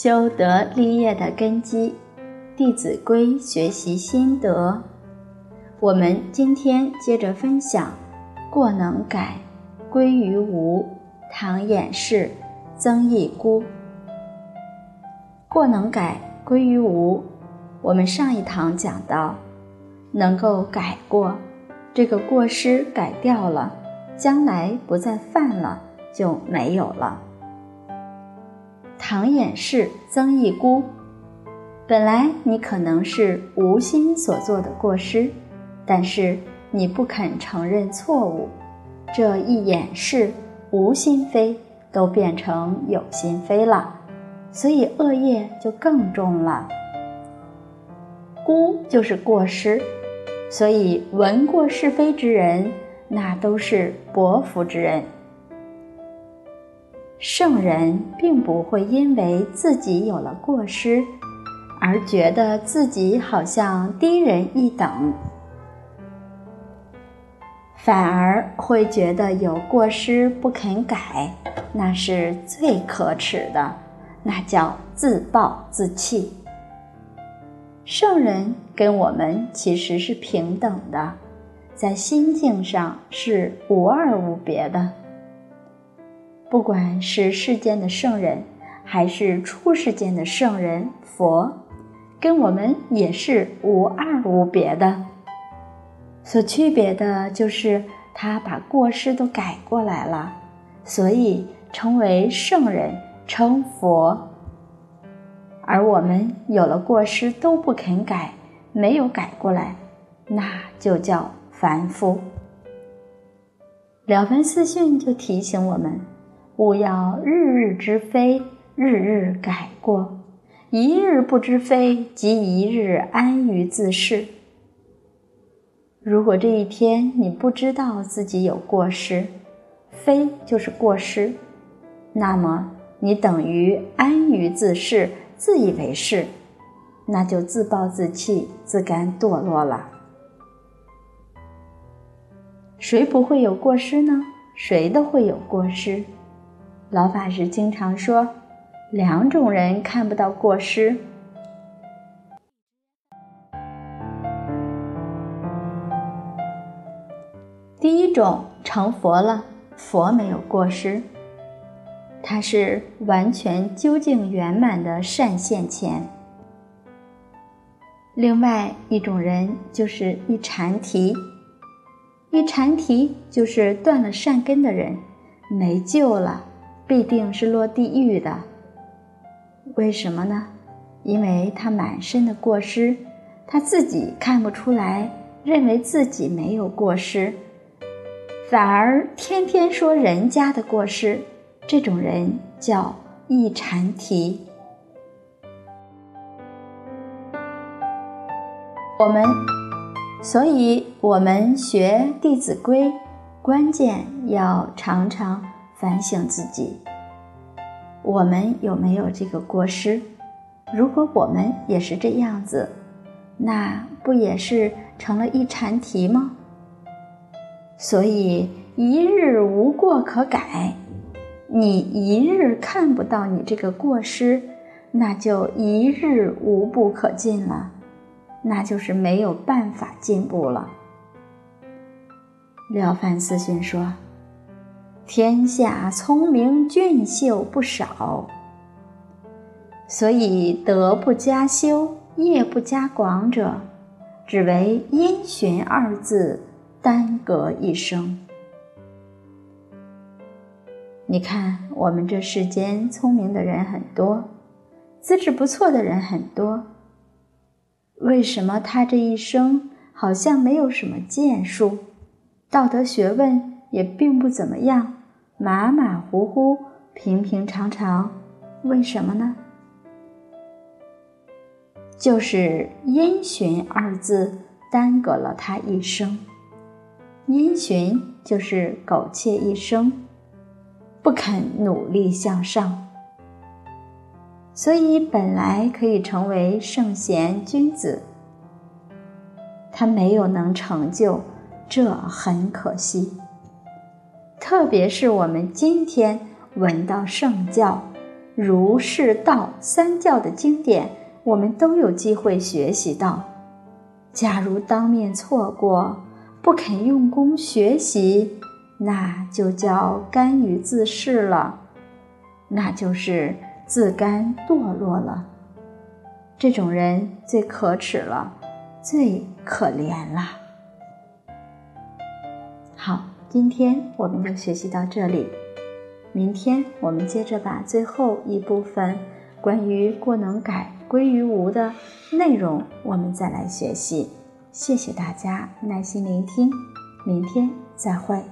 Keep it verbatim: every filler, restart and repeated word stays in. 修德立业的根基，《弟子规》学习心得。我们今天接着分享过能改，归于无，唐演式，曾益姑。过能改，归于无，我们上一堂讲到，能够改过，这个过失改掉了，将来不再犯了，就没有了。唐演式，曾益姑。本来你可能是无心所做的过失，但是你不肯承认错误，这一演示，无心非都变成有心非了，所以恶业就更重了。辜就是过失，所以闻过是非之人，那都是薄福之人。圣人并不会因为自己有了过失，而觉得自己好像低人一等，反而会觉得有过失不肯改，那是最可耻的，那叫自暴自弃。圣人跟我们其实是平等的，在心境上是无二无别的。不管是世间的圣人，还是出世间的圣人佛，跟我们也是无二无别的。所区别的就是他把过失都改过来了，所以成为圣人，称佛。而我们有了过失都不肯改，没有改过来，那就叫凡夫。了凡四训就提醒我们，勿要日日知非，日日改过，一日不知非，即一日安于自是。如果这一天你不知道自己有过失，非就是过失，那么你等于安于自是，自以为是，那就自暴自弃，自甘堕落了。谁不会有过失呢？谁都会有过失。老法师经常说，两种人看不到过失，第一种成佛了，佛没有过失，他是完全究竟圆满的善现前。另外一种人就是一禅提，一禅提就是断了善根的人，没救了，必定是落地狱的。为什么呢？因为他满身的过失，他自己看不出来，认为自己没有过失，反而天天说人家的过失，这种人叫一禅提。我们，所以我们学《弟子规》，关键要常常反省自己，我们有没有这个过失？如果我们也是这样子，那不也是成了一禅提吗？所以一日无过可改，你一日看不到你这个过失，那就一日无不可进了，那就是没有办法进步了。了凡四训说，天下聪明俊秀不少，所以德不加修，业不加广者，只为因循二字，耽搁一生。你看我们这世间聪明的人很多，资质不错的人很多，为什么他这一生好像没有什么建树，道德学问也并不怎么样，马马虎虎，平平常常，为什么呢？就是因循二字耽搁了他一生。因循就是苟且一生，不肯努力向上，所以本来可以成为圣贤君子，他没有能成就，这很可惜。特别是我们今天闻到圣教，儒、释、道三教的经典，我们都有机会学习到。假如当面错过，不肯用功学习，那就叫干预自恃了，那就是自甘堕落了。这种人最可耻了，最可怜了。好，今天我们就学习到这里，明天我们接着把最后一部分关于过能改归于无的内容我们再来学习。谢谢大家耐心聆听，明天再会。